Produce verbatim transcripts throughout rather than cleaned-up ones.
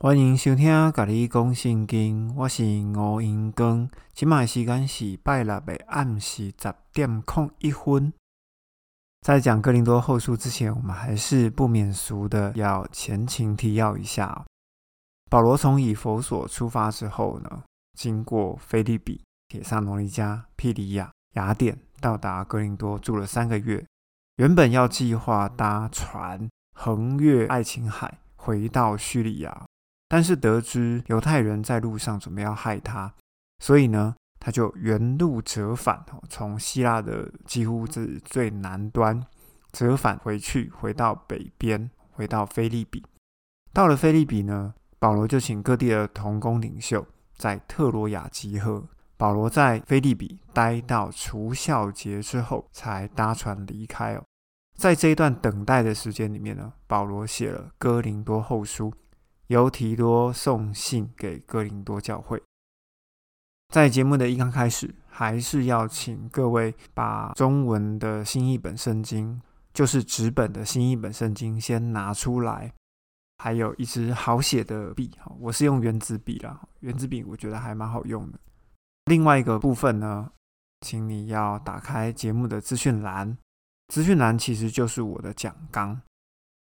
欢迎收听甲你讲圣经，我是吴英光。现在的时间是拜六的暗时十点零一分。在讲哥林多后书之前，我们还是不免俗的要前情提要一下、哦。保罗从以弗所出发之后呢，经过腓立比、帖撒罗尼迦、庇哩亚、雅典，到达哥林多住了三个月。原本要计划搭船横越爱琴海回到叙利亚。但是得知犹太人在路上准备要害他，所以呢，他就原路折返，从希腊的几乎是最南端折返回去，回到北边，回到腓立比。到了腓立比呢，保罗就请各地的同工领袖在特罗亚集合。保罗在腓立比待到除酵节之后，才搭船离开哦。在这一段等待的时间里面呢，保罗写了《哥林多后书》。由提多送信给哥林多教会。在节目的一刚开始，还是要请各位把中文的新译本圣经，就是纸本的新译本圣经先拿出来，还有一支好写的笔，我是用原子笔啦，原子笔我觉得还蛮好用的。另外一个部分呢，请你要打开节目的资讯栏，资讯栏其实就是我的讲纲。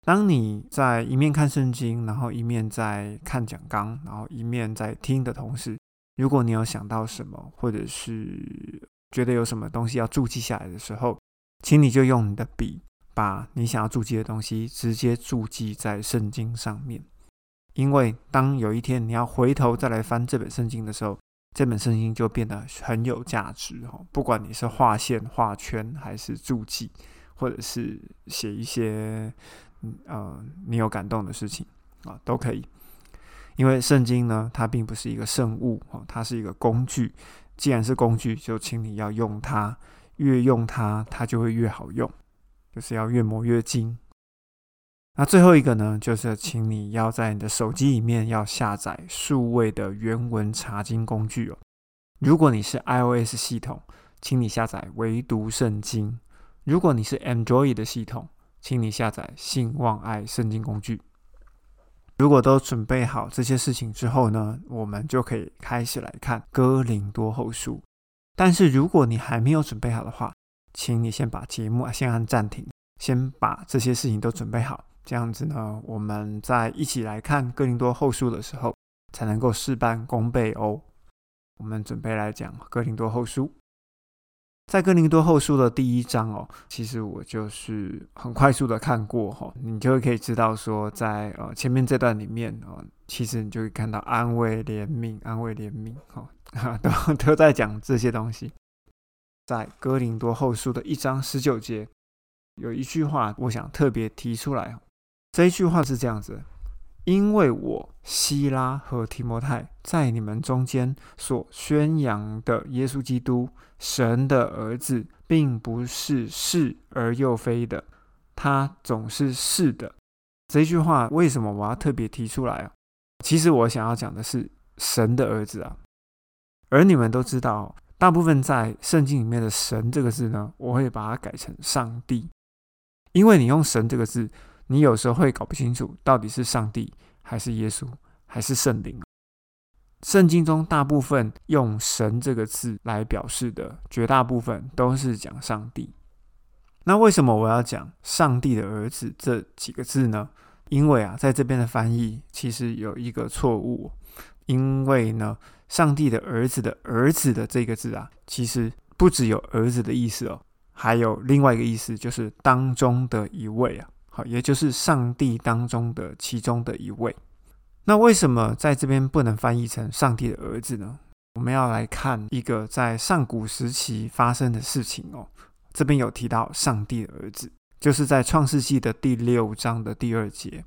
当你在一面看圣经，然后一面在看讲纲，然后一面在听的同时，如果你有想到什么，或者是觉得有什么东西要注记下来的时候，请你就用你的笔把你想要注记的东西直接注记在圣经上面。因为当有一天你要回头再来翻这本圣经的时候，这本圣经就变得很有价值，不管你是画线、画圈，还是注记，或者是写一些呃，你有感动的事情、啊、都可以。因为圣经呢，它并不是一个圣物、哦、它是一个工具。既然是工具，就请你要用它，越用它它就会越好用，就是要越磨越精。那最后一个呢，就是请你要在你的手机里面要下载数位的原文查经工具、哦、如果你是 iOS 系统，请你下载唯独圣经。如果你是 Android 的系统，请你下载信望爱圣经工具。如果都准备好这些事情之后呢，我们就可以开始来看哥林多后书。但是如果你还没有准备好的话，请你先把节目先按暂停，先把这些事情都准备好，这样子呢，我们在一起来看哥林多后书的时候才能够事半功倍哦。我们准备来讲哥林多后书。在哥林多后书的第一章哦，其实我就是很快速的看过、哦、你就可以知道说在、呃、前面这段里面、哦、其实你就会看到安慰、怜悯、安慰、怜悯、哦、都, 都在讲这些东西。在哥林多后书的一章十九节有一句话，我想特别提出来。这一句话是这样子：因为我希拉和提摩太在你们中间所宣扬的耶稣基督神的儿子，并不是是而又非的，他总是是的。这句话为什么我要特别提出来、啊、其实我想要讲的是神的儿子啊。而你们都知道，大部分在圣经里面的神这个字呢，我会把它改成上帝。因为你用神这个字，你有时候会搞不清楚到底是上帝还是耶稣还是圣灵。圣经中大部分用神这个字来表示的，绝大部分都是讲上帝。那为什么我要讲上帝的儿子这几个字呢？因为啊，在这边的翻译其实有一个错误。因为呢，上帝的儿子的儿子的这个字啊，其实不只有儿子的意思哦，还有另外一个意思，就是当中的一位啊，也就是上帝当中的其中的一位。那为什么在这边不能翻译成上帝的儿子呢？我们要来看一个在上古时期发生的事情哦。这边有提到上帝的儿子，就是在创世纪的第六章的第二节。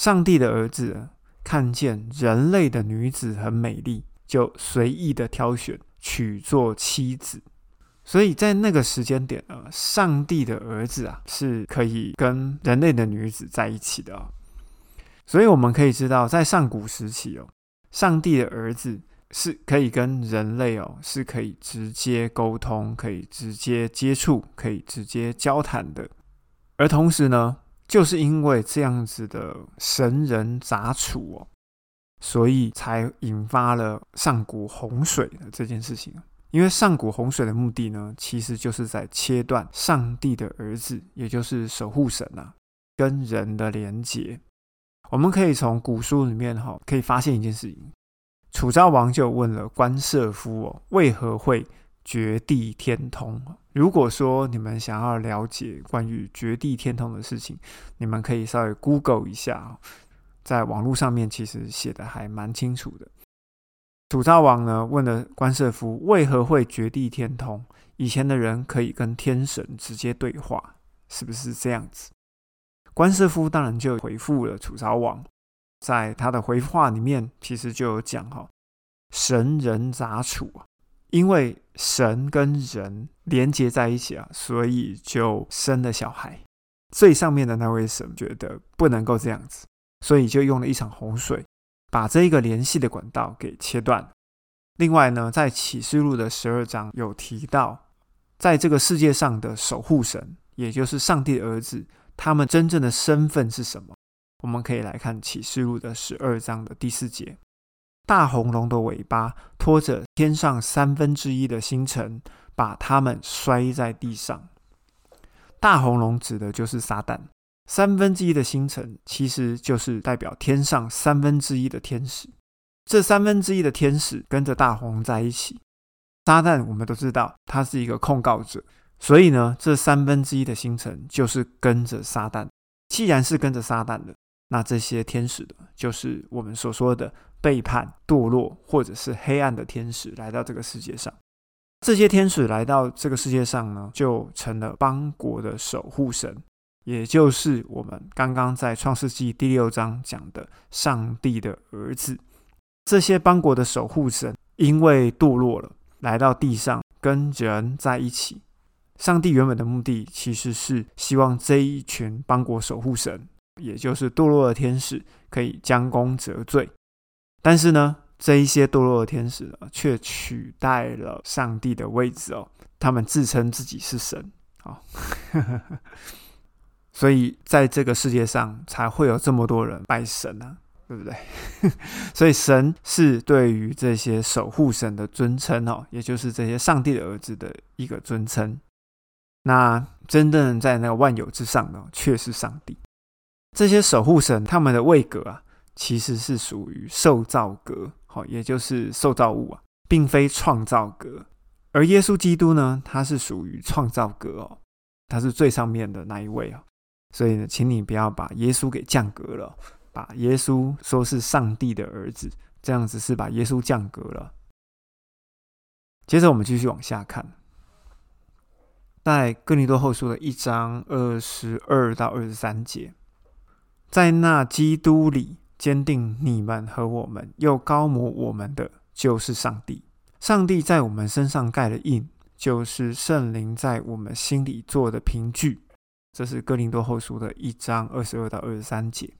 上帝的儿子看见人类的女子很美丽，就随意的挑选娶做妻子。所以在那个时间点、呃、上帝的儿子啊，是可以跟人类的女子在一起的、哦、所以我们可以知道，在上古时期哦，上帝的儿子是可以跟人类哦，是可以直接沟通，可以直接接触，可以直接交谈的。而同时呢，就是因为这样子的神人杂处哦，所以才引发了上古洪水的这件事情。因为上古洪水的目的呢，其实就是在切断上帝的儿子，也就是守护神啊，跟人的连结。我们可以从古书里面可以发现一件事情，楚昭王就问了关射夫、哦、为何会绝地天通。如果说你们想要了解关于绝地天通的事情，你们可以稍微 Google 一下，在网络上面其实写的还蛮清楚的。楚昭王呢问了关射夫为何会绝地天通，以前的人可以跟天神直接对话，是不是这样子？关射夫当然就回复了楚昭王，在他的回话里面其实就有讲、哦、神人杂处，因为神跟人连接在一起啊，所以就生了小孩。最上面的那位神觉得不能够这样子，所以就用了一场洪水把这个联系的管道给切断。另外呢，在启示录的十二章有提到，在这个世界上的守护神，也就是上帝的儿子，他们真正的身份是什么？我们可以来看启示录的十二章的第四节，大红龙的尾巴拖着天上三分之一的星辰，把他们摔在地上。大红龙指的就是撒旦，三分之一的星辰其实就是代表天上三分之一的天使，这三分之一的天使跟着大红在一起。撒旦我们都知道他是一个控告者，所以呢，这三分之一的星辰就是跟着撒旦。既然是跟着撒旦的，那这些天使的就是我们所说的背叛、堕落或者是黑暗的天使来到这个世界上。这些天使来到这个世界上呢，就成了邦国的守护神，也就是我们刚刚在创世纪第六章讲的上帝的儿子。这些邦国的守护神因为堕落了，来到地上跟人在一起。上帝原本的目的其实是希望这一群邦国守护神，也就是堕落的天使，可以将功折罪。但是呢，这一些堕落的天使呢，却取代了上帝的位置哦，他们自称自己是神、哦、所以在这个世界上才会有这么多人拜神啊，对不对？所以神是对于这些守护神的尊称哦，也就是这些上帝的儿子的一个尊称。那真正在那个万有之上呢，却是上帝。这些守护神他们的位格啊，其实是属于受造格，也就是受造物啊，并非创造格。而耶稣基督呢，他是属于创造格哦，他是最上面的那一位哦。所以呢，请你不要把耶稣给降格了、哦，把耶稣说是上帝的儿子，这样子是把耶稣降格了。接着我们继续往下看，在哥林多后书的一章二十二到二十三节。在那基督里坚定你们和我们，又膏抹我们的就是上帝。上帝在我们身上盖了印，就是圣灵在我们心里做的凭据。这是哥林多后书的一章二十二到二十三节。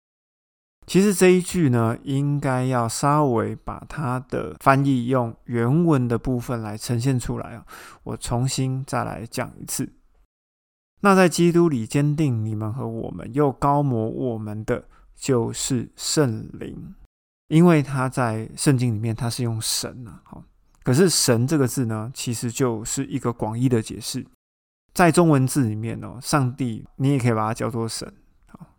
其实这一句呢，应该要稍微把它的翻译用原文的部分来呈现出来、哦、我重新再来讲一次。那在基督里坚定你们和我们，又膏抹我们的就是圣灵。因为他在圣经里面他是用神、啊、可是神这个字呢，其实就是一个广义的解释。在中文字里面、哦、上帝你也可以把它叫做神，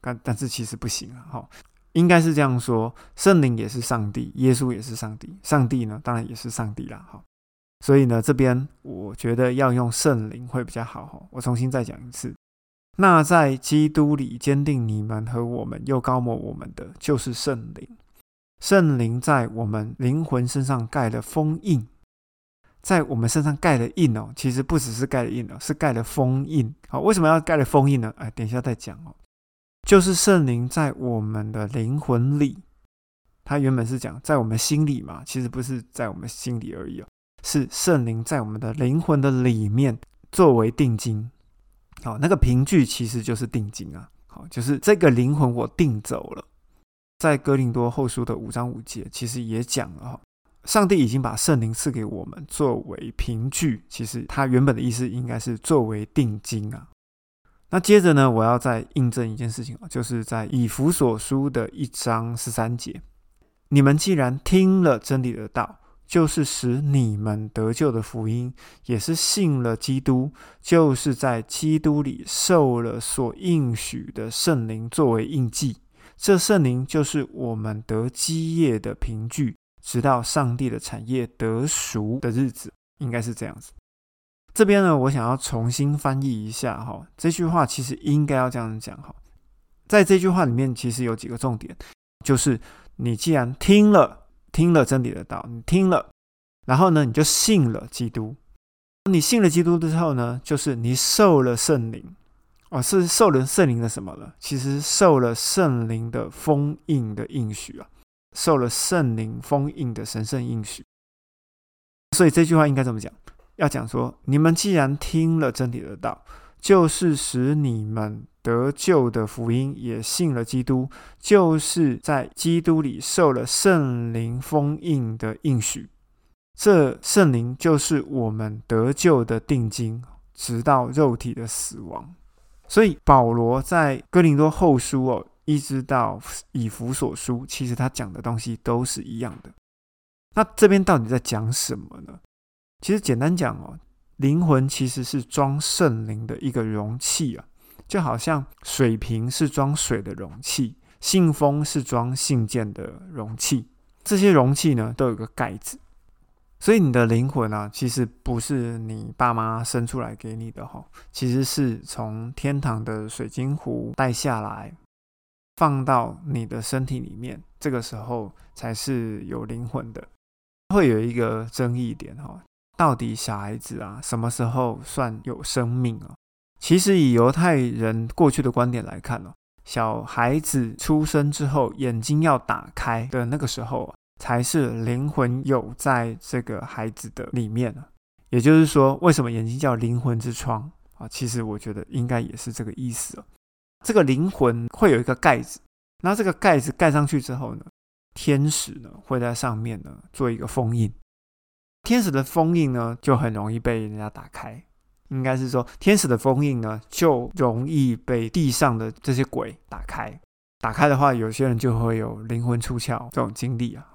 但是其实不行、啊、应该是这样说，圣灵也是上帝，耶稣也是上帝，上帝呢当然也是上帝啦。所以呢，这边我觉得要用圣灵会比较好。我重新再讲一次，那在基督里坚定你们和我们，又膏抹我们的就是圣灵。圣灵在我们灵魂身上盖了封印，在我们身上盖了印哦，其实不只是盖了印哦，是盖了封印。好，为什么要盖了封印呢？哎，等一下再讲哦。就是圣灵在我们的灵魂里，他原本是讲在我们心里嘛，其实不是在我们心里而已哦。是圣灵在我们的灵魂的里面作为定金、哦、那个凭据其实就是定金啊、哦，就是这个灵魂我定走了。在哥林多后书的五章五节其实也讲了、哦、上帝已经把圣灵赐给我们作为凭据，其实他原本的意思应该是作为定金啊。那接着呢，我要再印证一件事情、哦、就是在以弗所书的一章十三节，你们既然听了真理的道，就是使你们得救的福音，也是信了基督，就是在基督里受了所应许的圣灵作为印记。这圣灵就是我们得基业的凭据，直到上帝的产业得赎的日子。应该是这样子。这边呢，我想要重新翻译一下哈，这句话其实应该要这样讲哈。在这句话里面，其实有几个重点，就是你既然听了。听了真理的道，你听了，然后呢你就信了基督，你信了基督之后呢，就是你受了圣灵、哦、是受了圣灵的什么呢？其实受了圣灵的封印的应许、啊、受了圣灵封印的神圣应许。所以这句话应该怎么讲？要讲说，你们既然听了真理的道，就是使你们得救的福音，也信了基督，就是在基督里受了圣灵封印的应许。这圣灵就是我们得救的定金，直到肉体的死亡。所以保罗在哥林多后书、哦、一直到以弗所书，其实他讲的东西都是一样的。那这边到底在讲什么呢？其实简单讲、哦、灵魂其实是装圣灵的一个容器啊，就好像水瓶是装水的容器，信封是装信件的容器，这些容器呢都有个盖子。所以你的灵魂啊，其实不是你爸妈生出来给你的、哦、其实是从天堂的水晶湖带下来，放到你的身体里面，这个时候才是有灵魂的。会有一个争议点、哦、到底小孩子啊什么时候算有生命啊？其实以犹太人过去的观点来看、哦、小孩子出生之后，眼睛要打开的那个时候、啊、才是灵魂有在这个孩子的里面、啊、也就是说，为什么眼睛叫灵魂之窗、啊、其实我觉得应该也是这个意思、啊、这个灵魂会有一个盖子，然后这个盖子盖上去之后呢，天使呢会在上面呢做一个封印。天使的封印呢就很容易被人家打开，应该是说天使的封印呢就容易被地上的这些鬼打开。打开的话，有些人就会有灵魂出窍这种经历啊。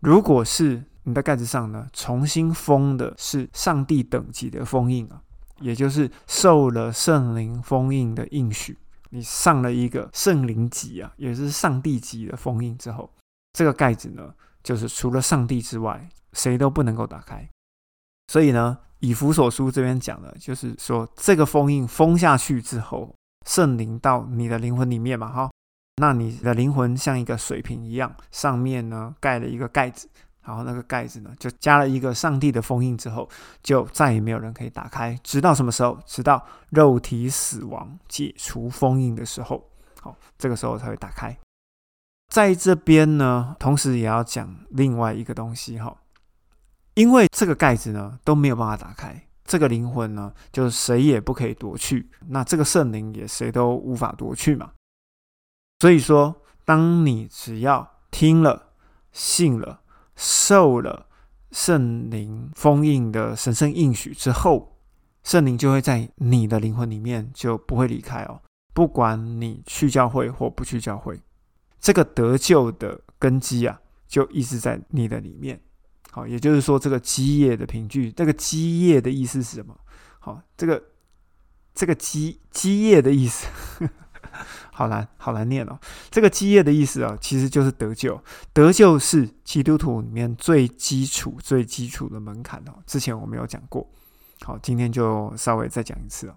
如果是你的盖子上呢重新封的是上帝等级的封印啊，也就是受了圣灵封印的应许，你上了一个圣灵级啊，也就是上帝级的封印之后，这个盖子呢就是除了上帝之外谁都不能够打开。所以呢，以弗所书这边讲的就是说，这个封印封下去之后，圣灵到你的灵魂里面嘛，哈，那你的灵魂像一个水瓶一样，上面呢盖了一个盖子，然后那个盖子呢就加了一个上帝的封印之后，就再也没有人可以打开，直到什么时候？直到肉体死亡解除封印的时候，好，这个时候才会打开。在这边呢，同时也要讲另外一个东西哈。因为这个盖子呢都没有办法打开，这个灵魂呢就谁也不可以夺去，那这个圣灵也谁都无法夺去嘛。所以说，当你只要听了、信了、受了圣灵封印的神圣应许之后，圣灵就会在你的灵魂里面，就不会离开哦，不管你去教会或不去教会，这个得救的根基啊就一直在你的里面。好，也就是说，这个基业的凭据，这个基业的意思是什么？好，这个这个基基业的意思好难好难念哦。这个基业的意思啊、哦，其实就是得救。得救是基督徒里面最基础、最基础的门槛哦。之前我没有讲过，好，今天就稍微再讲一次哦。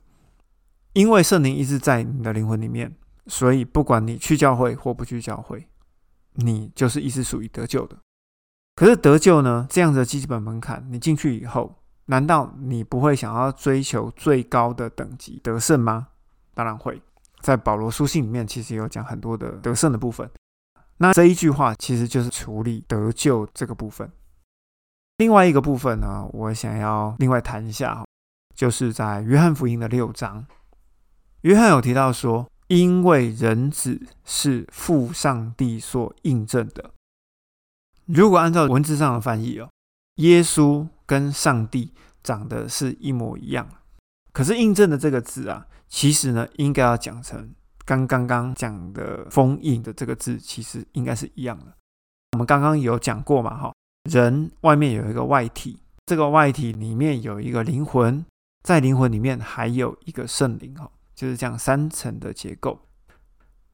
因为圣灵一直在你的灵魂里面，所以不管你去教会或不去教会，你就是一直属于得救的。可是得救呢，这样的基本门槛，你进去以后，难道你不会想要追求最高的等级得胜吗？当然会。在保罗书信里面，其实有讲很多的得胜的部分。那这一句话其实就是处理得救这个部分。另外一个部分呢，我想要另外谈一下，就是在约翰福音的六章，约翰有提到说，因为人子是父上帝所印证的。如果按照文字上的翻译、哦、耶稣跟上帝长得是一模一样，可是印证的这个字啊，其实呢应该要讲成跟刚刚讲的封印的这个字其实应该是一样的。我们刚刚有讲过嘛，哈，人外面有一个外体，这个外体里面有一个灵魂，在灵魂里面还有一个圣灵，哈，就是这样三层的结构。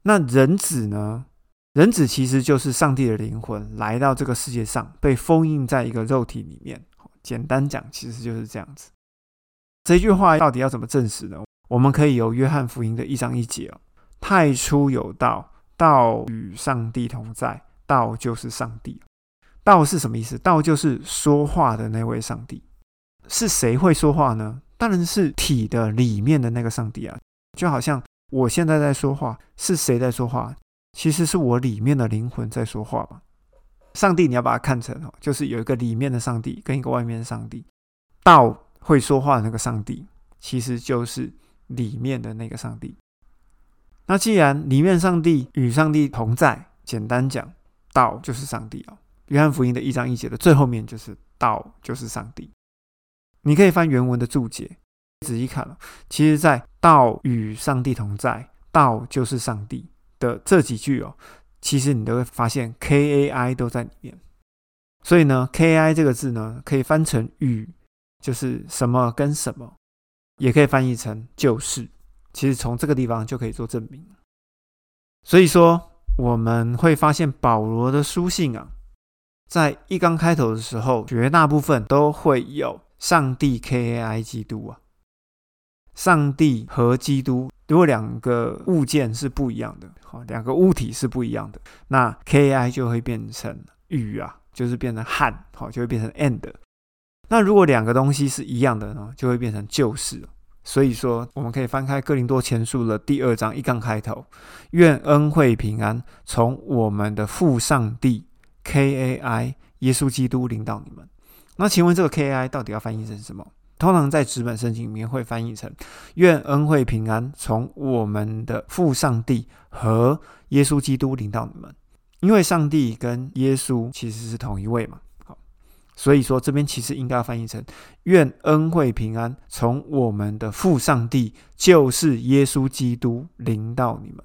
那人子呢？人子其实就是上帝的灵魂来到这个世界上，被封印在一个肉体里面。简单讲，其实就是这样子。这句话到底要怎么证实呢？我们可以由约翰福音的一章一节、哦、太初有道，道与上帝同在，道就是上帝。道是什么意思？道就是说话的那位上帝。是谁会说话呢？当然是体的里面的那个上帝啊。就好像我现在在说话，是谁在说话？其实是我里面的灵魂在说话嘛。上帝你要把它看成、哦、就是有一个里面的上帝跟一个外面的上帝。道会说话的那个上帝其实就是里面的那个上帝。那既然里面上帝与上帝同在，简单讲，道就是上帝、哦、约翰福音的一章一节的最后面就是道就是上帝。你可以翻原文的注解仔细看、哦、其实在道与上帝同在，道就是上帝的这几句哦，其实你都会发现 K A I 都在里面。所以呢 K A I 这个字呢可以翻成与，就是什么跟什么，也可以翻译成就是。其实从这个地方就可以做证明。所以说我们会发现保罗的书信啊，在一刚开头的时候绝大部分都会有上帝 K A I 基督啊，上帝和基督，如果两个物件是不一样的，两个物体是不一样的，那 K A I 就会变成与啊，就是变成汉，就会变成 and。那如果两个东西是一样的呢，就会变成就是。所以说我们可以翻开哥林多前书的第二章一刚开头，愿恩惠平安从我们的父上帝 K A I 耶稣基督领导你们。那请问这个 K A I 到底要翻译成什么？通常在纸本圣经里面会翻译成愿恩惠平安从我们的父上帝和耶稣基督领到你们，因为上帝跟耶稣其实是同一位嘛，好，所以说这边其实应该翻译成愿恩惠平安从我们的父上帝就是耶稣基督领到你们。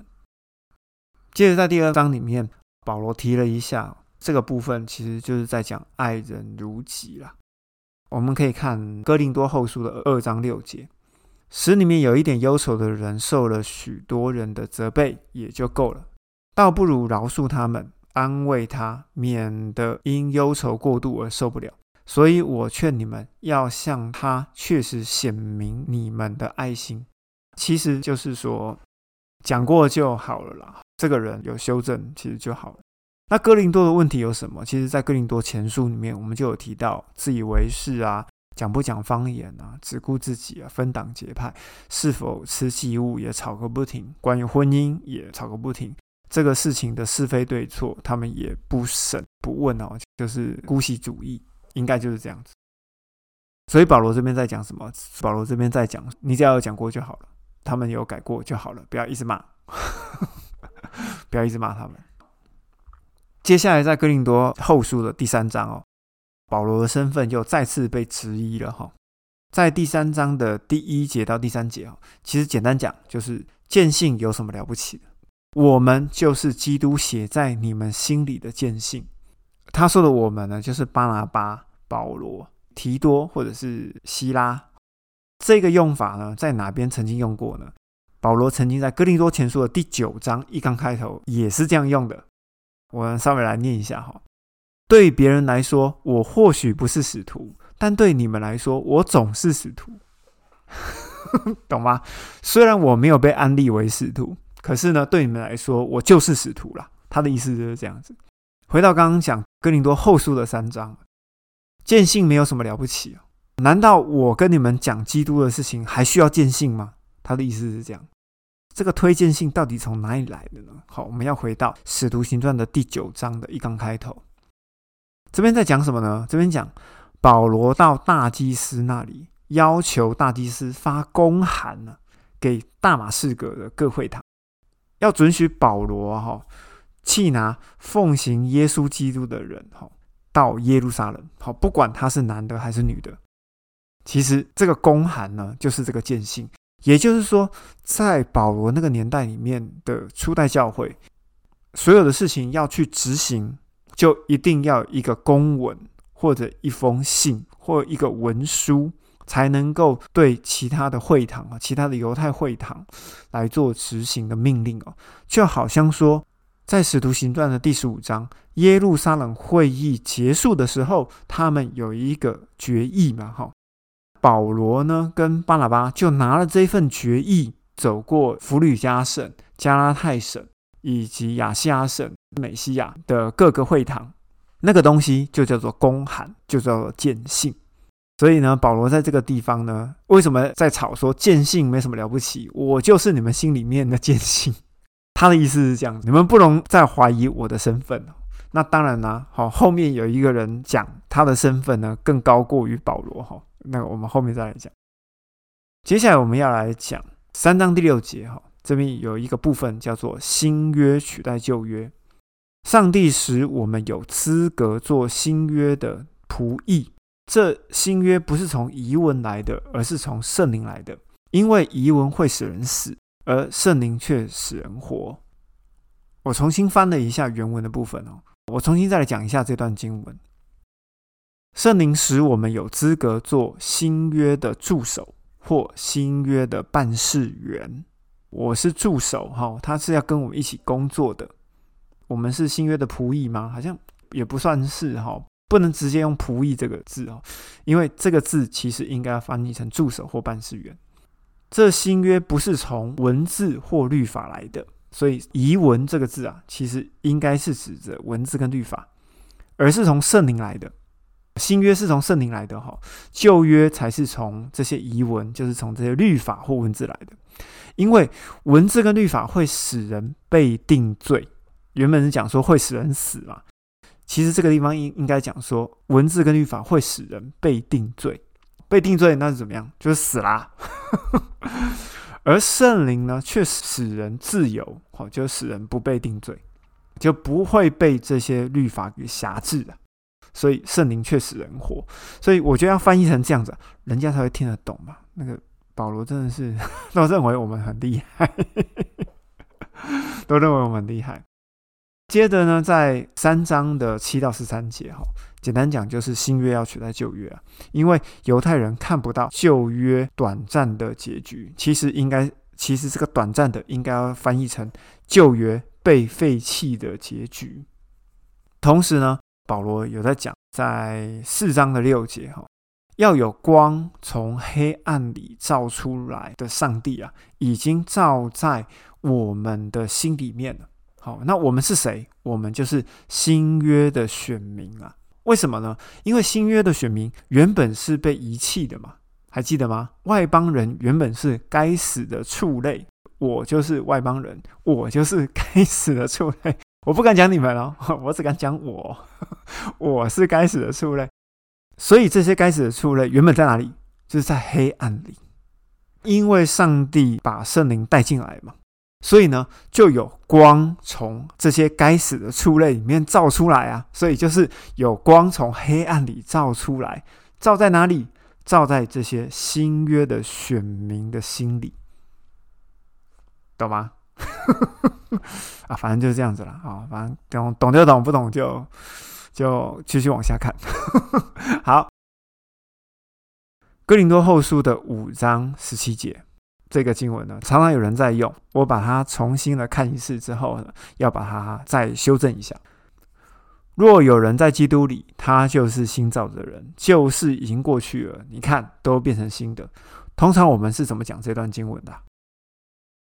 接着在第二章里面保罗提了一下这个部分，其实就是在讲爱人如己啦。我们可以看哥林多后书的二章六节，使里面有一点忧愁的人受了许多人的责备也就够了，倒不如饶恕他们，安慰他，免得因忧愁过度而受不了。所以我劝你们要向他确实显明你们的爱心。其实就是说讲过就好了啦，这个人有修正其实就好了。那哥林多的问题有什么？其实在哥林多前书里面我们就有提到自以为是啊，讲不讲方言啊，只顾自己啊，分党结派，是否吃祭物也吵个不停，关于婚姻也吵个不停，这个事情的是非对错他们也不审不问哦，就是姑息主义，应该就是这样子。所以保罗这边在讲什么？保罗这边在讲你只要有讲过就好了，他们有改过就好了，不要一直骂不要一直骂他们。接下来在哥林多后书的第三章、哦、保罗的身份又再次被质疑了、哦、在第三章的第一节到第三节、哦、其实简单讲就是见信有什么了不起的，我们就是基督写在你们心里的见信。他说的我们呢，就是巴拿巴、保罗、提多或者是希拉。这个用法呢，在哪边曾经用过呢？保罗曾经在哥林多前书的第九章一刚开头也是这样用的，我们稍微来念一下哈。对别人来说我或许不是使徒，但对你们来说我总是使徒懂吗？虽然我没有被安立为使徒，可是呢对你们来说我就是使徒啦。他的意思就是这样子。回到刚刚讲哥林多后书的三章，见信没有什么了不起、哦、难道我跟你们讲基督的事情还需要见信吗？他的意思是这样。这个推荐信到底从哪里来的呢？好，我们要回到《使徒行传》的第九章的一刚开头。这边在讲什么呢？这边讲保罗到大祭司那里，要求大祭司发公函呢、啊，给大马士革的各会堂，要准许保罗哈缉拿奉行耶稣基督的人哈到耶路撒冷，好，不管他是男的还是女的。其实这个公函呢，就是这个荐信。也就是说在保罗那个年代里面的初代教会，所有的事情要去执行就一定要一个公文或者一封信或一个文书，才能够对其他的会堂其他的犹太会堂来做执行的命令。就好像说在《使徒行传》的第十五章，耶路撒冷会议结束的时候，他们有一个决议嘛，保罗呢跟巴拿巴就拿了这份决议走过弗吕加省、加拉太省以及亚细亚省、美西亚的各个会堂，那个东西就叫做公函，就叫做荐信。所以呢，保罗在这个地方呢，为什么在吵说荐信没什么了不起，我就是你们心里面的荐信。他的意思是这样，你们不能再怀疑我的身份。那当然啦、啊、后面有一个人讲他的身份呢更高过于保罗，那我们后面再来讲。接下来我们要来讲三章第六节，这边有一个部分叫做新约取代旧约。上帝使我们有资格做新约的仆役，这新约不是从遗文来的，而是从圣灵来的，因为遗文会使人死，而圣灵却使人活。我重新翻了一下原文的部分，我重新再来讲一下这段经文。圣灵使我们有资格做新约的助手或新约的办事员。我是助手，他是要跟我们一起工作的。我们是新约的仆役吗？好像也不算是，不能直接用仆役这个字，因为这个字其实应该翻译成助手或办事员。这新约不是从文字或律法来的，所以遗文这个字啊，其实应该是指着文字跟律法，而是从圣灵来的。新约是从圣灵来的，旧约才是从这些遗文，就是从这些律法或文字来的。因为文字跟律法会使人被定罪，原本是讲说会使人死嘛，其实这个地方应该讲说文字跟律法会使人被定罪。被定罪那是怎么样？就是死啦。而圣灵呢，却使人自由，就使人不被定罪，就不会被这些律法给辖制了。所以圣灵却使人活。所以我觉得要翻译成这样子，人家才会听得懂吧。那个保罗真的是都认为我们很厉害，都认为我们很厉害。接着呢，在三章的七到十三节，简单讲就是新约要取代旧约、啊、因为犹太人看不到旧约短暂的结局。其实应该，其实这个短暂的应该要翻译成旧约被废弃的结局。同时呢，保罗有在讲在四章的六节，要有光从黑暗里照出来的上帝啊，已经照在我们的心里面了。好，那我们是谁？我们就是新约的选民啊。为什么呢？因为新约的选民原本是被遗弃的嘛，还记得吗？外邦人原本是该死的畜类，我就是外邦人，我就是该死的畜类。我不敢讲你们哦，我只敢讲我，我是该死的畜类。所以这些该死的畜类原本在哪里？就是在黑暗里。因为上帝把圣灵带进来嘛，所以呢，就有光从这些该死的畜类里面照出来啊。所以就是有光从黑暗里照出来，照在哪里？照在这些新约的选民的心里，懂吗？啊，反正就是这样子啦、哦、反正 懂, 懂就懂，不懂就就继续往下看。好，哥林多后书的五章十七节，这个经文呢，常常有人在用，我把它重新的看一次之后呢，要把它再修正一下。若有人在基督里，他就是新造的人，旧事已经过去了，你看都变成新的。通常我们是怎么讲这段经文的、啊？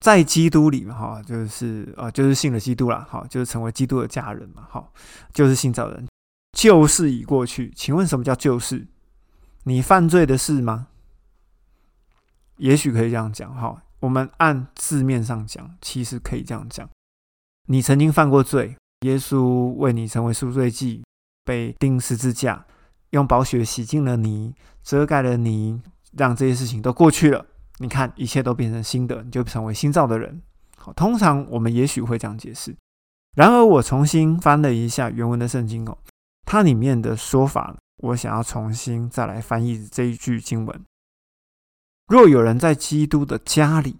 在基督里嘛，就是呃，就是信了基督啦，就是成为基督的家人嘛，就是新造人。旧事已过去，请问什么叫旧事？你犯罪的事吗？也许可以这样讲哈，我们按字面上讲，其实可以这样讲：你曾经犯过罪，耶稣为你成为赎罪祭，被钉十字架，用宝血洗净了你，遮盖了你，让这些事情都过去了。你看一切都变成新的，你就成为新造的人。好，通常我们也许会这样解释。然而我重新翻了一下原文的圣经、哦、它里面的说法，我想要重新再来翻译这一句经文。若有人在基督的家里，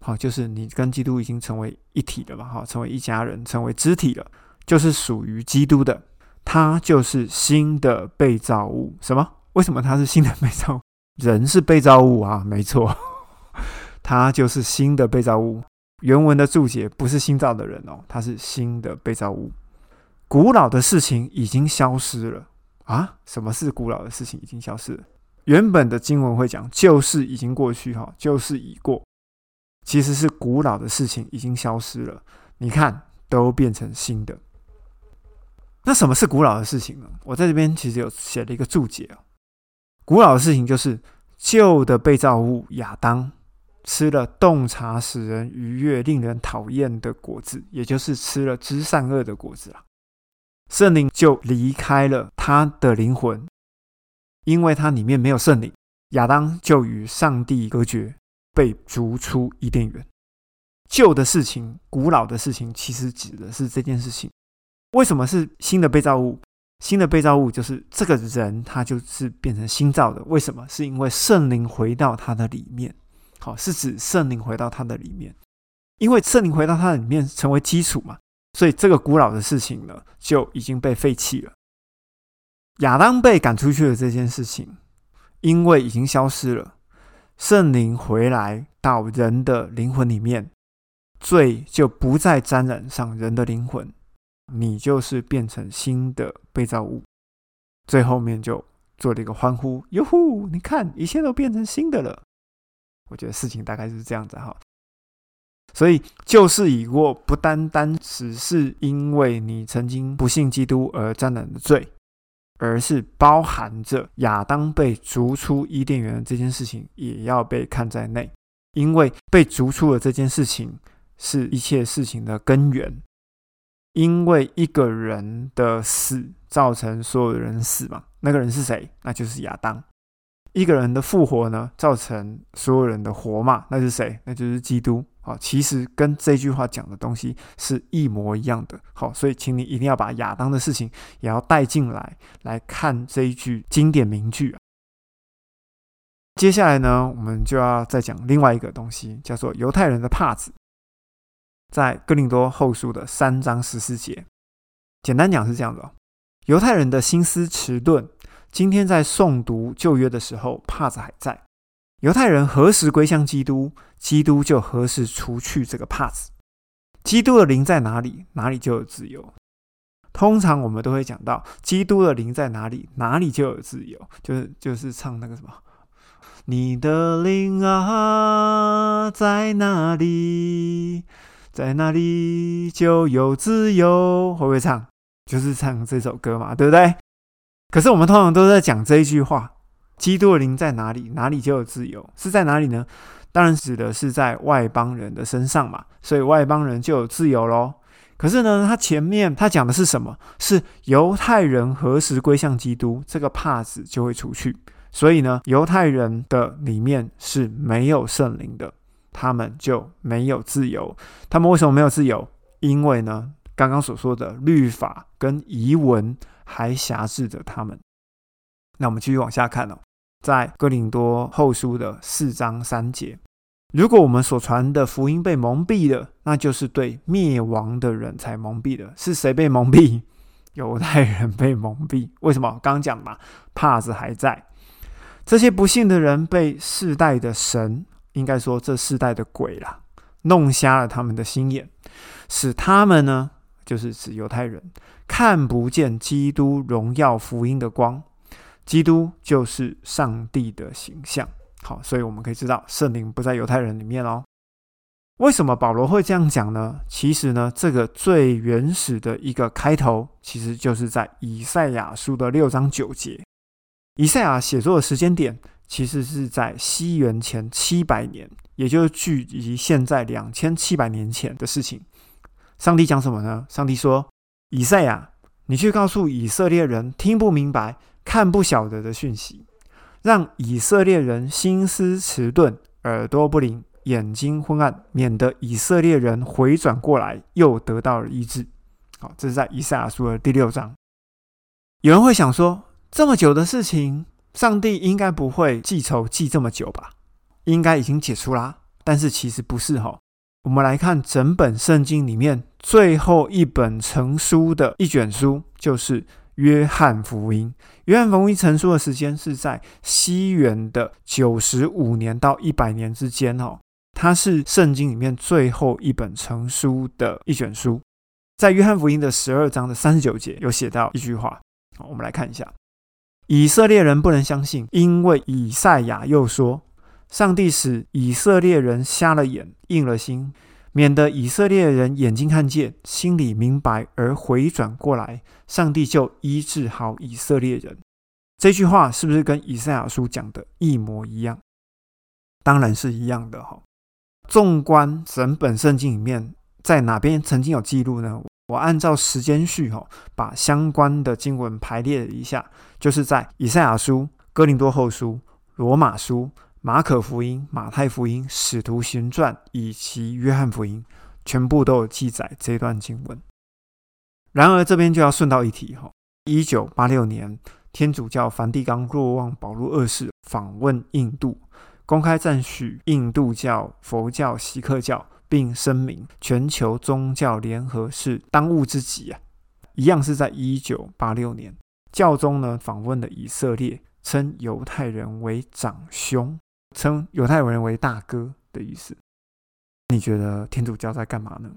好，就是你跟基督已经成为一体了吧，成为一家人，成为肢体了，就是属于基督的，他就是新的被造物。什么？为什么他是新的被造物？人是被造物啊，没错，他就是新的被造物。原文的注解不是新造的人哦，他是新的被造物。古老的事情已经消失了啊？什么是古老的事情已经消失了？原本的经文会讲旧事已经过去，旧事已过，其实是古老的事情已经消失了，你看都变成新的。那什么是古老的事情呢？我在这边其实有写了一个注解，古老的事情就是旧的被造物亚当吃了洞察使人愉悦令人讨厌的果子，也就是吃了知善恶的果子啦。圣灵就离开了他的灵魂，因为他里面没有圣灵，亚当就与上帝隔绝，被逐出伊甸园。旧的事情，古老的事情，其实指的是这件事情。为什么是新的被造物？新的被造物就是这个人，他就是变成新造的。为什么？是因为圣灵回到他的里面。好，是指圣灵回到他的里面，因为圣灵回到他的里面成为基础嘛，所以这个古老的事情呢就已经被废弃了。亚当被赶出去的这件事情，因为已经消失了，圣灵回来到人的灵魂里面，罪就不再沾染上人的灵魂，你就是变成新的被造物。最后面就做了一个欢呼，哟呼，你看一切都变成新的了。我觉得事情大概是这样子哈。所以旧事已过，不单单只是因为你曾经不信基督而沾染的罪，而是包含着亚当被逐出伊甸园的这件事情也要被看在内，因为被逐出的这件事情是一切事情的根源。因为一个人的死造成所有人死嘛，那个人是谁？那就是亚当。一个人的复活呢，造成所有人的活嘛，那是谁？那就是基督。好，其实跟这句话讲的东西是一模一样的。好，所以请你一定要把亚当的事情也要带进来，来看这一句经典名句啊。接下来呢，我们就要再讲另外一个东西，叫做犹太人的帕子。在哥林多后书的三章十四节，简单讲是这样的哦，犹太人的心思迟钝，今天在诵读旧约的时候，帕子还在。犹太人何时归向基督，基督就何时除去这个帕子。基督的灵在哪里，哪里就有自由。通常我们都会讲到，基督的灵在哪里，哪里就有自由，就是就是唱那个什么，你的灵啊在哪里，在哪里就有自由，会不会唱？就是唱这首歌嘛，对不对？可是我们通常都在讲这一句话，基督的灵在哪里，哪里就有自由，是在哪里呢？当然指的是在外邦人的身上嘛，所以外邦人就有自由咯。可是呢，他前面他讲的是什么？是犹太人何时归向基督，这个帕子就会除去。所以呢，犹太人的里面是没有圣灵的，他们就没有自由。他们为什么没有自由？因为呢，刚刚所说的律法跟遗文还辖制着他们。那我们继续往下看哦，在哥林多后书的四章三节，如果我们所传的福音被蒙蔽了，那就是对灭亡的人才蒙蔽的。是谁被蒙蔽？犹太人被蒙蔽。为什么？刚刚讲嘛，帕子还在。这些不信的人被世代的神，应该说这世代的鬼啦，弄瞎了他们的心眼，使他们呢，就是指犹太人，看不见基督荣耀福音的光。基督就是上帝的形象。好，所以我们可以知道圣灵不在犹太人里面哦。为什么保罗会这样讲呢？其实呢，这个最原始的一个开头，其实就是在以赛亚书的六章九节。以赛亚写作的时间点其实是在西元前七百年，也就是距离现在两千七百年前的事情。上帝讲什么呢？上帝说，以赛亚，你去告诉以色列人听不明白看不晓得的讯息，让以色列人心思迟钝，耳朵不灵，眼睛昏暗，免得以色列人回转过来又得到了医治。好，这是在以赛亚书的第六章。有人会想说，这么久的事情，上帝应该不会记仇记这么久吧，应该已经解除啦。但是其实不是哦，我们来看整本圣经里面最后一本成书的一卷书，就是约翰福音。约翰福音成书的时间是在西元的九十五年到一百年之间哦。它是圣经里面最后一本成书的一卷书。在约翰福音的十二章的三十九节有写到一句话，我们来看一下。以色列人不能相信，因为以赛亚又说，上帝使以色列人瞎了眼，硬了心，免得以色列人眼睛看见，心里明白而回转过来，上帝就医治好以色列人。这句话是不是跟以赛亚书讲的一模一样？当然是一样的。纵观整本圣经里面在哪边曾经有记录呢？我按照时间序把相关的经文排列一下，就是在以赛亚书、哥林多后书、罗马书、马可福音、马太福音、使徒行传以及约翰福音，全部都有记载这段经文。然而这边就要顺道一提，一九八六年天主教梵蒂冈若望保禄二世访问印度，公开赞许印度教、佛教、锡克教，并声明全球宗教联合是当务之急啊。一样是在一九八六年，教宗呢访问了以色列，称犹太人为长兄，称犹太人为大哥的意思。你觉得天主教在干嘛呢？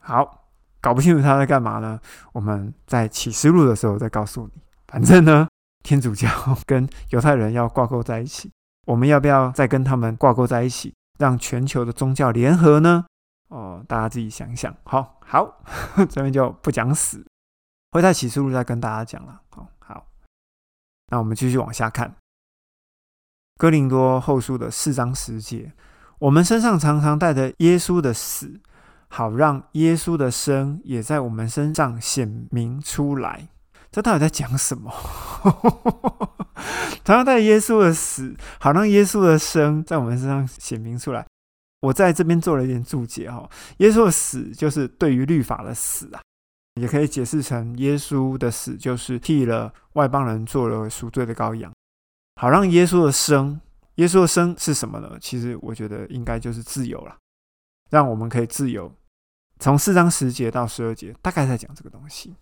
好，搞不清楚他在干嘛呢，我们在启示录的时候再告诉你。反正呢，天主教跟犹太人要挂钩在一起，我们要不要再跟他们挂钩在一起，让全球的宗教联合呢？哦，大家自己想想。好好这边就不讲死，会在启示录再跟大家讲了。好，那我们继续往下看，哥林多后书的四章十节，我们身上常常带着耶稣的死，好让耶稣的生也在我们身上显明出来。这到底在讲什么？常常带耶稣的死，好让耶稣的生在我们身上显明出来。我在这边做了一点注解、哦、耶稣的死就是对于律法的死啊，也可以解释成耶稣的死就是替了外邦人做了赎罪的羔羊。好让耶稣的生，耶稣的生是什么呢？其实我觉得应该就是自由啦，让我们可以自由。从四章十节到十二节大概在讲这个东西。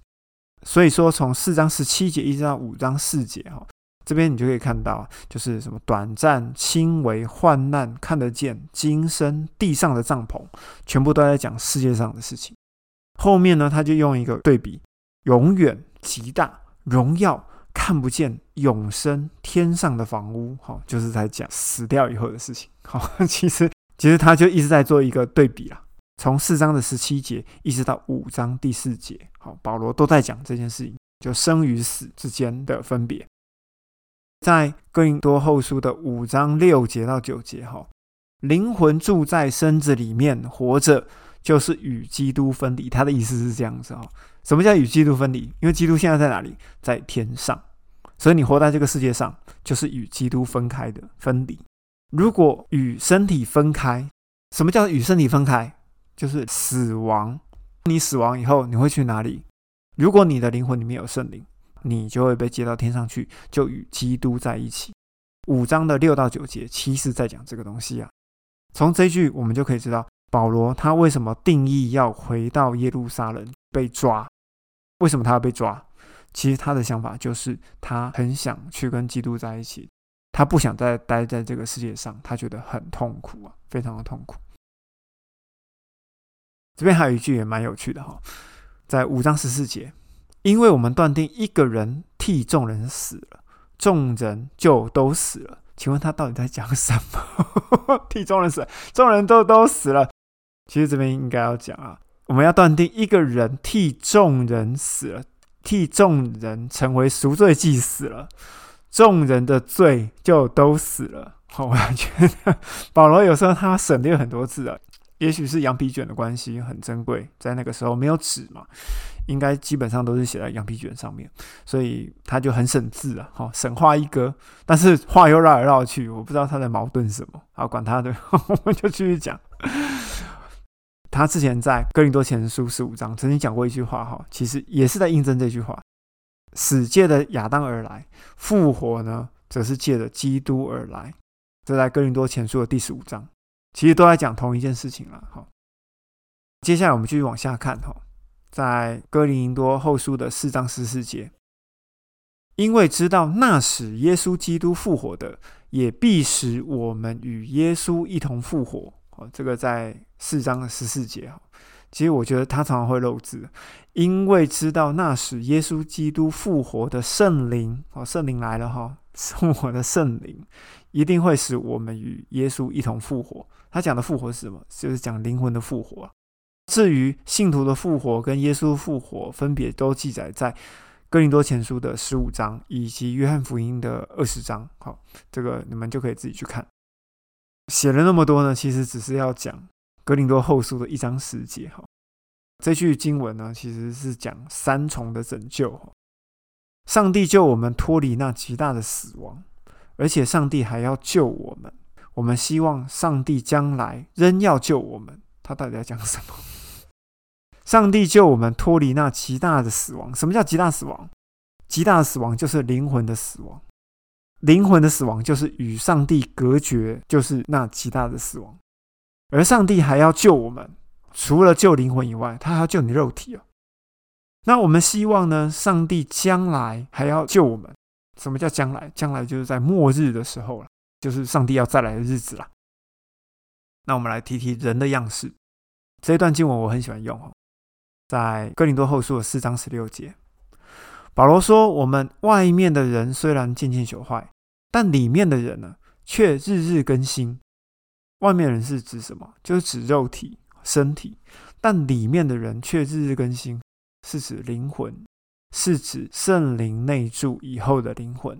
所以说从四章十七节一直到五章四节，这边你就可以看到就是什么短暂、轻微、患难、看得见、今生、地上的帐篷，全部都在讲世界上的事情。后面呢，他就用一个对比，永远、极大、荣耀、看不见、永生、天上的房屋、哦、就是在讲死掉以后的事情、哦、其实其实他就一直在做一个对比啦，从四章的十七节一直到五章第四节、哦、保罗都在讲这件事情，就生与死之间的分别。在哥林多后书的五章六节到九节、哦、灵魂住在身子里面活着，就是与基督分离。他的意思是这样子、哦、什么叫与基督分离？因为基督现在在哪里？在天上，所以你活在这个世界上就是与基督分开的分离。如果与身体分开，什么叫与身体分开？就是死亡。你死亡以后你会去哪里？如果你的灵魂里面有圣灵，你就会被接到天上去，就与基督在一起。五章的六到九节其实在讲这个东西啊。从这一句我们就可以知道保罗他为什么定义要回到耶路撒冷被抓，为什么他要被抓？其实他的想法就是他很想去跟基督在一起，他不想再待在这个世界上，他觉得很痛苦啊，非常的痛苦。这边还有一句也蛮有趣的、哦、在五章十四节，因为我们断定一个人替众人死了，众人就都死了。请问他到底在讲什么？替众人死了，众人都都死了。其实这边应该要讲啊，我们要断定一个人替众人死了，替众人成为赎罪祭死了，众人的罪就都死了。哦、我觉得保罗有时候他省略很多字啊，也许是羊皮卷的关系很珍贵，在那个时候没有纸嘛，应该基本上都是写在羊皮卷上面，所以他就很省字啊，哦、省话一格，但是话又绕来绕去，我不知道他在矛盾什么。好，管他的，我们就继续讲。他之前在哥林多前书十五章曾经讲过一句话，其实也是在印证这句话，死借的亚当而来，复活呢则是借的基督而来。这在哥林多前书的第十五章。其实都在讲同一件事情啦。好，接下来我们继续往下看，在哥林多后书的四章十四节，因为知道那使耶稣基督复活的，也必使我们与耶稣一同复活。这个在四章的十四节，其实我觉得他常常会漏字，因为知道那使耶稣基督复活的圣灵，圣灵来了，复活的圣灵一定会使我们与耶稣一同复活。他讲的复活是什么？就是讲灵魂的复活。至于信徒的复活跟耶稣复活分别都记载在哥林多前书的十五章以及约翰福音的二十章。好，这个你们就可以自己去看。写了那么多呢，其实只是要讲哥林多后书的一章十节。这句经文呢，其实是讲三重的拯救。上帝救我们脱离那极大的死亡，而且上帝还要救我们，我们希望上帝将来仍要救我们。他到底在讲什么？上帝救我们脱离那极大的死亡。什么叫极大死亡？极大的死亡就是灵魂的死亡，灵魂的死亡就是与上帝隔绝，就是那极大的死亡。而上帝还要救我们，除了救灵魂以外，他还要救你肉体、哦、那我们希望呢，上帝将来还要救我们。什么叫将来？将来就是在末日的时候啦，就是上帝要再来的日子啦。那我们来提提人的样式。这一段经文我很喜欢用、哦、在哥林多后书的四章十六节，保罗说，我们外面的人虽然渐渐朽坏，但里面的人呢，却日日更新。外面的人是指什么？就是指肉体身体，但里面的人却日日更新，是指灵魂，是指圣灵内住以后的灵魂。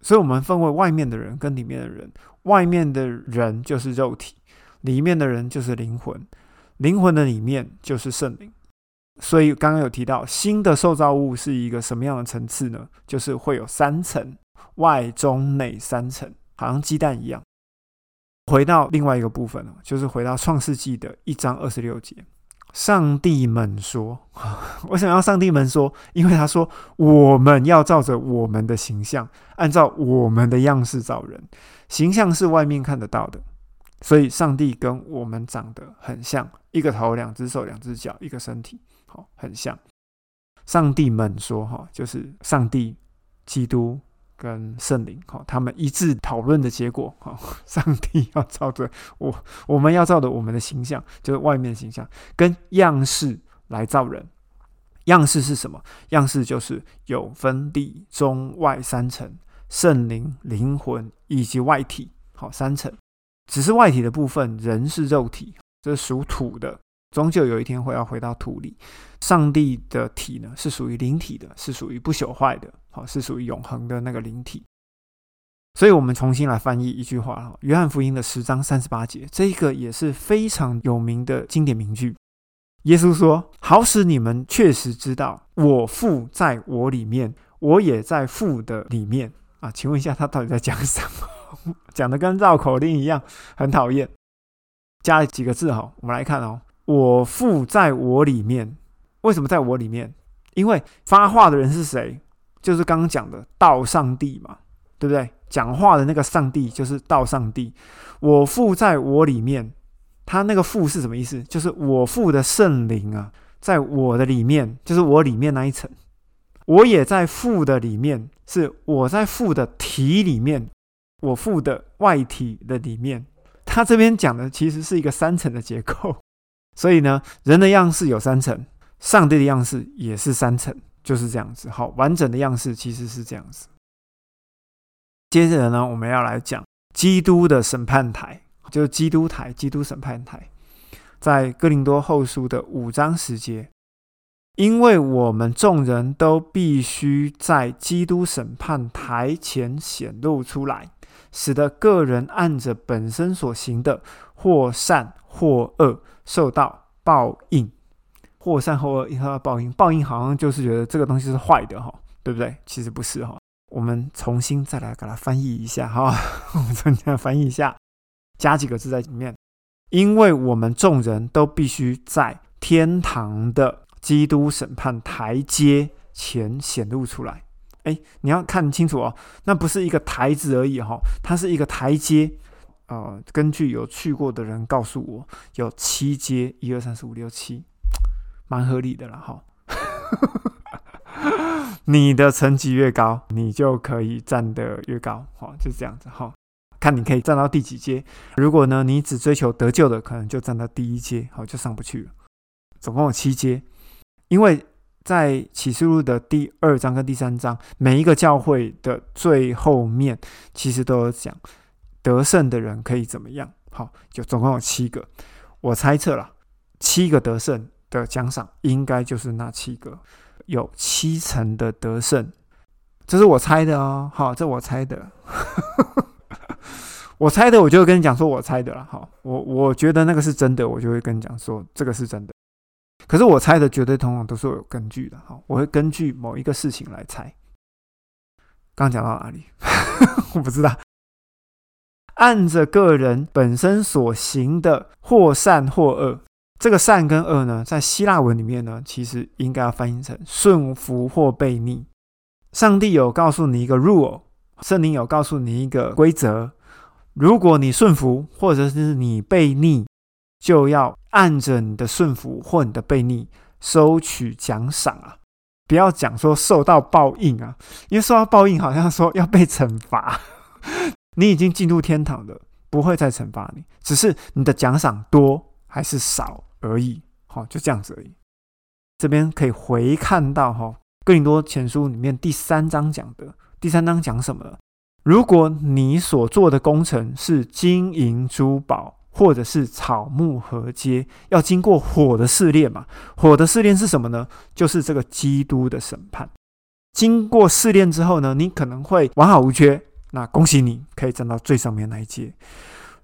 所以我们分为外面的人跟里面的人。外面的人就是肉体，里面的人就是灵魂，灵魂的里面就是圣灵。所以刚刚有提到新的受造物是一个什么样的层次呢？就是会有三层，外中内三层，好像鸡蛋一样。回到另外一个部分，就是回到创世纪的一章二十六节，上帝们说，为什么要上帝们说？因为他说我们要照着我们的形象，按照我们的样式造人。形象是外面看得到的，所以上帝跟我们长得很像，一个头，两只手，两只脚，一个身体，很像。上帝们说，就是上帝、基督跟圣灵他们一致讨论的结果，上帝要照着我我们要照着我们的形象，就是外面的形象跟样式来造人。样式是什么？样式就是有分里中外三层，圣灵、灵魂以及外体，三层。只是外体的部分，人是肉体，这是属土的，终究有一天会要回到土里。上帝的体呢，是属于灵体的，是属于不朽坏的，是属于永恒的那个灵体。所以我们重新来翻译一句话，约翰福音的十章三十八节，这个也是非常有名的经典名句。耶稣说，好使你们确实知道我父在我里面，我也在父的里面。啊，请问一下他到底在讲什么？讲的跟绕口令一样，很讨厌。加了几个字，我们来看哦。我父在我里面，为什么在我里面？因为发话的人是谁？就是刚刚讲的道上帝嘛，对不对？讲话的那个上帝就是道上帝。我父在我里面，他那个父是什么意思？就是我父的圣灵啊，在我的里面，就是我里面那一层。我也在父的里面，是我在父的体里面，我父的外体的里面。他这边讲的其实是一个三层的结构。所以呢，人的样式有三层，上帝的样式也是三层，就是这样子。好，完整的样式其实是这样子。接着呢，我们要来讲基督的审判台，就是基督台、基督审判台。在哥林多后书的五章十节，因为我们众人都必须在基督审判台前显露出来，使得个人按着本身所行的，或善或恶，受到报应。或善或恶，受到报应。报应好像就是觉得这个东西是坏的，对不对？其实不是。我们重新再来给它翻译一下，我们重新来翻译一下，加几个字在里面。因为我们众人都必须在天堂的基督审判台阶前显露出来。诶，你要看清楚哦，那不是一个台子而已，它是一个台阶。呃，根据有去过的人告诉我，有七街，一二三四五六七，蛮合理的啦哈。你的层级越高，你就可以站得越高，哦，就这样子哈。看你可以站到第几阶。如果呢，你只追求得救的，可能就站到第一阶，好，就上不去了。总共有七阶，因为在启示录的第二章跟第三章，每一个教会的最后面，其实都有讲得胜的人可以怎么样。好，就总共有七个。我猜测啦，七个得胜的奖赏应该就是那七个，有七成的得胜，这是我猜的哦。好，这我猜的。我猜的我就会跟你讲说我猜的啦，好，我我觉得那个是真的，我就会跟你讲说这个是真的。可是我猜的绝对通常都是有根据的，好，我会根据某一个事情来猜。刚讲到哪里？我不知道。按着个人本身所行的，或善或恶。这个善跟恶呢，在希腊文里面呢，其实应该要翻译成顺服或悖逆。上帝有告诉你一个 rule， 圣灵有告诉你一个规则。如果你顺服或者是你悖逆，就要按着你的顺服或你的悖逆收取奖赏啊！不要讲说受到报应啊，因为受到报应好像说要被惩罚。你已经进入天堂了，不会再惩罚你，只是你的奖赏多还是少而已，哦，就这样子而已。这边可以回看到，哦，哥林多前书里面第三章讲的，第三章讲什么呢？如果你所做的工程是金银珠宝，或者是草木禾秸，要经过火的试炼嘛。火的试炼是什么呢？就是这个基督的审判。经过试炼之后呢，你可能会完好无缺，那恭喜你可以站到最上面那一阶。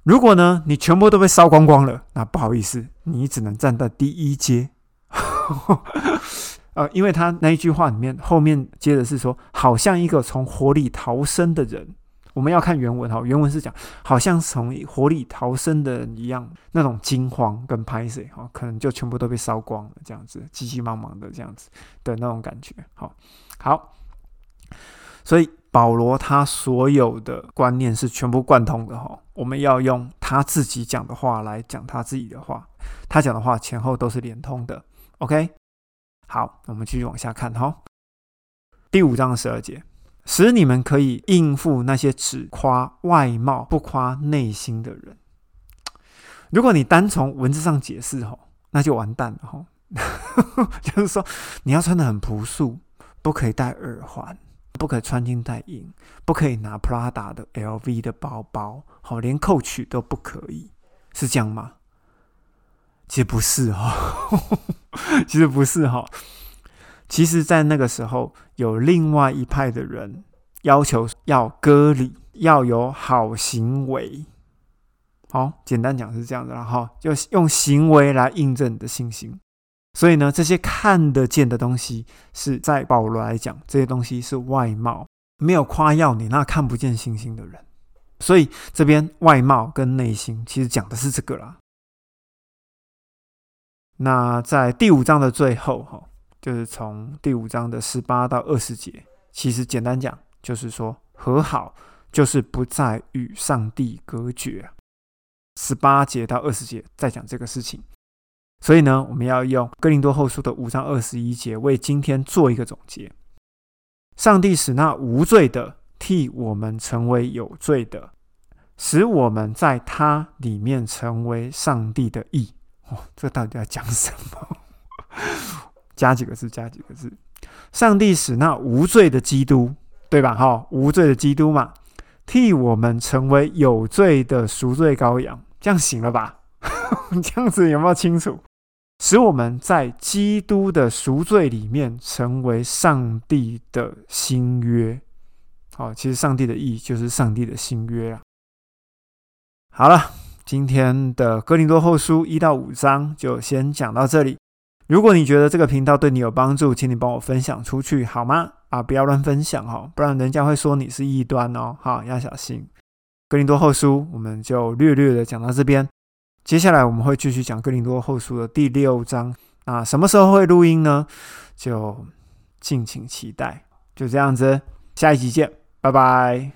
如果呢，你全部都被烧光光了，那不好意思，你只能站在第一阶。呃，因为他那一句话里面后面接的是说，好像一个从火里逃生的人。我们要看原文，原文是讲好像从火里逃生的人一样，那种惊慌跟拍摄，哦，可能就全部都被烧光了，这样子急急忙忙的这样子的那种感觉。好，好，所以保罗他所有的观念是全部贯通的，哦，我们要用他自己讲的话来讲他自己的话，他讲的话前后都是连通的。 OK，好，我们继续往下看，哦，第五章的十二节，使你们可以应付那些只夸外貌不夸内心的人。如果你单从文字上解释，哦，那就完蛋了，哦，就是说你要穿得很朴素，不可以戴耳环，不可以穿金戴银，不可以拿 Prada 的 L V 的包包，哦，连Coach都不可以，是这样吗？其实不是哦。其实不是齁，其实在那个时候有另外一派的人要求要割礼，要有好行为，好，简单讲是这样的啦齁，就用行为来印证你的信心。所以呢，这些看得见的东西是在保罗来讲，这些东西是外貌，没有夸耀你那看不见信心的人。所以这边外貌跟内心其实讲的是这个啦。那在第五章的最后，就是从第五章的十八到二十节，其实简单讲就是说，和好就是不再与上帝隔绝。十八节到二十节再讲这个事情。所以呢，我们要用哥林多后书的五章二十一节为今天做一个总结。上帝使那无罪的替我们成为有罪的，使我们在他里面成为上帝的义。哦，这到底要讲什么？加几个字，加几个字。上帝使那无罪的基督，对吧？哦，无罪的基督嘛，替我们成为有罪的赎罪羔羊，这样行了吧？这样子有没有清楚？使我们在基督的赎罪里面成为上帝的新约。哦，其实上帝的义就是上帝的新约啊。好了。今天的哥林多后书一到五章就先讲到这里。如果你觉得这个频道对你有帮助，请你帮我分享出去好吗？啊，不要乱分享哦，不然人家会说你是异端哦，好，要小心。哥林多后书我们就略略的讲到这边，接下来我们会继续讲哥林多后书的第六章。啊，什么时候会录音呢？就敬请期待。就这样子，下一集见，拜拜。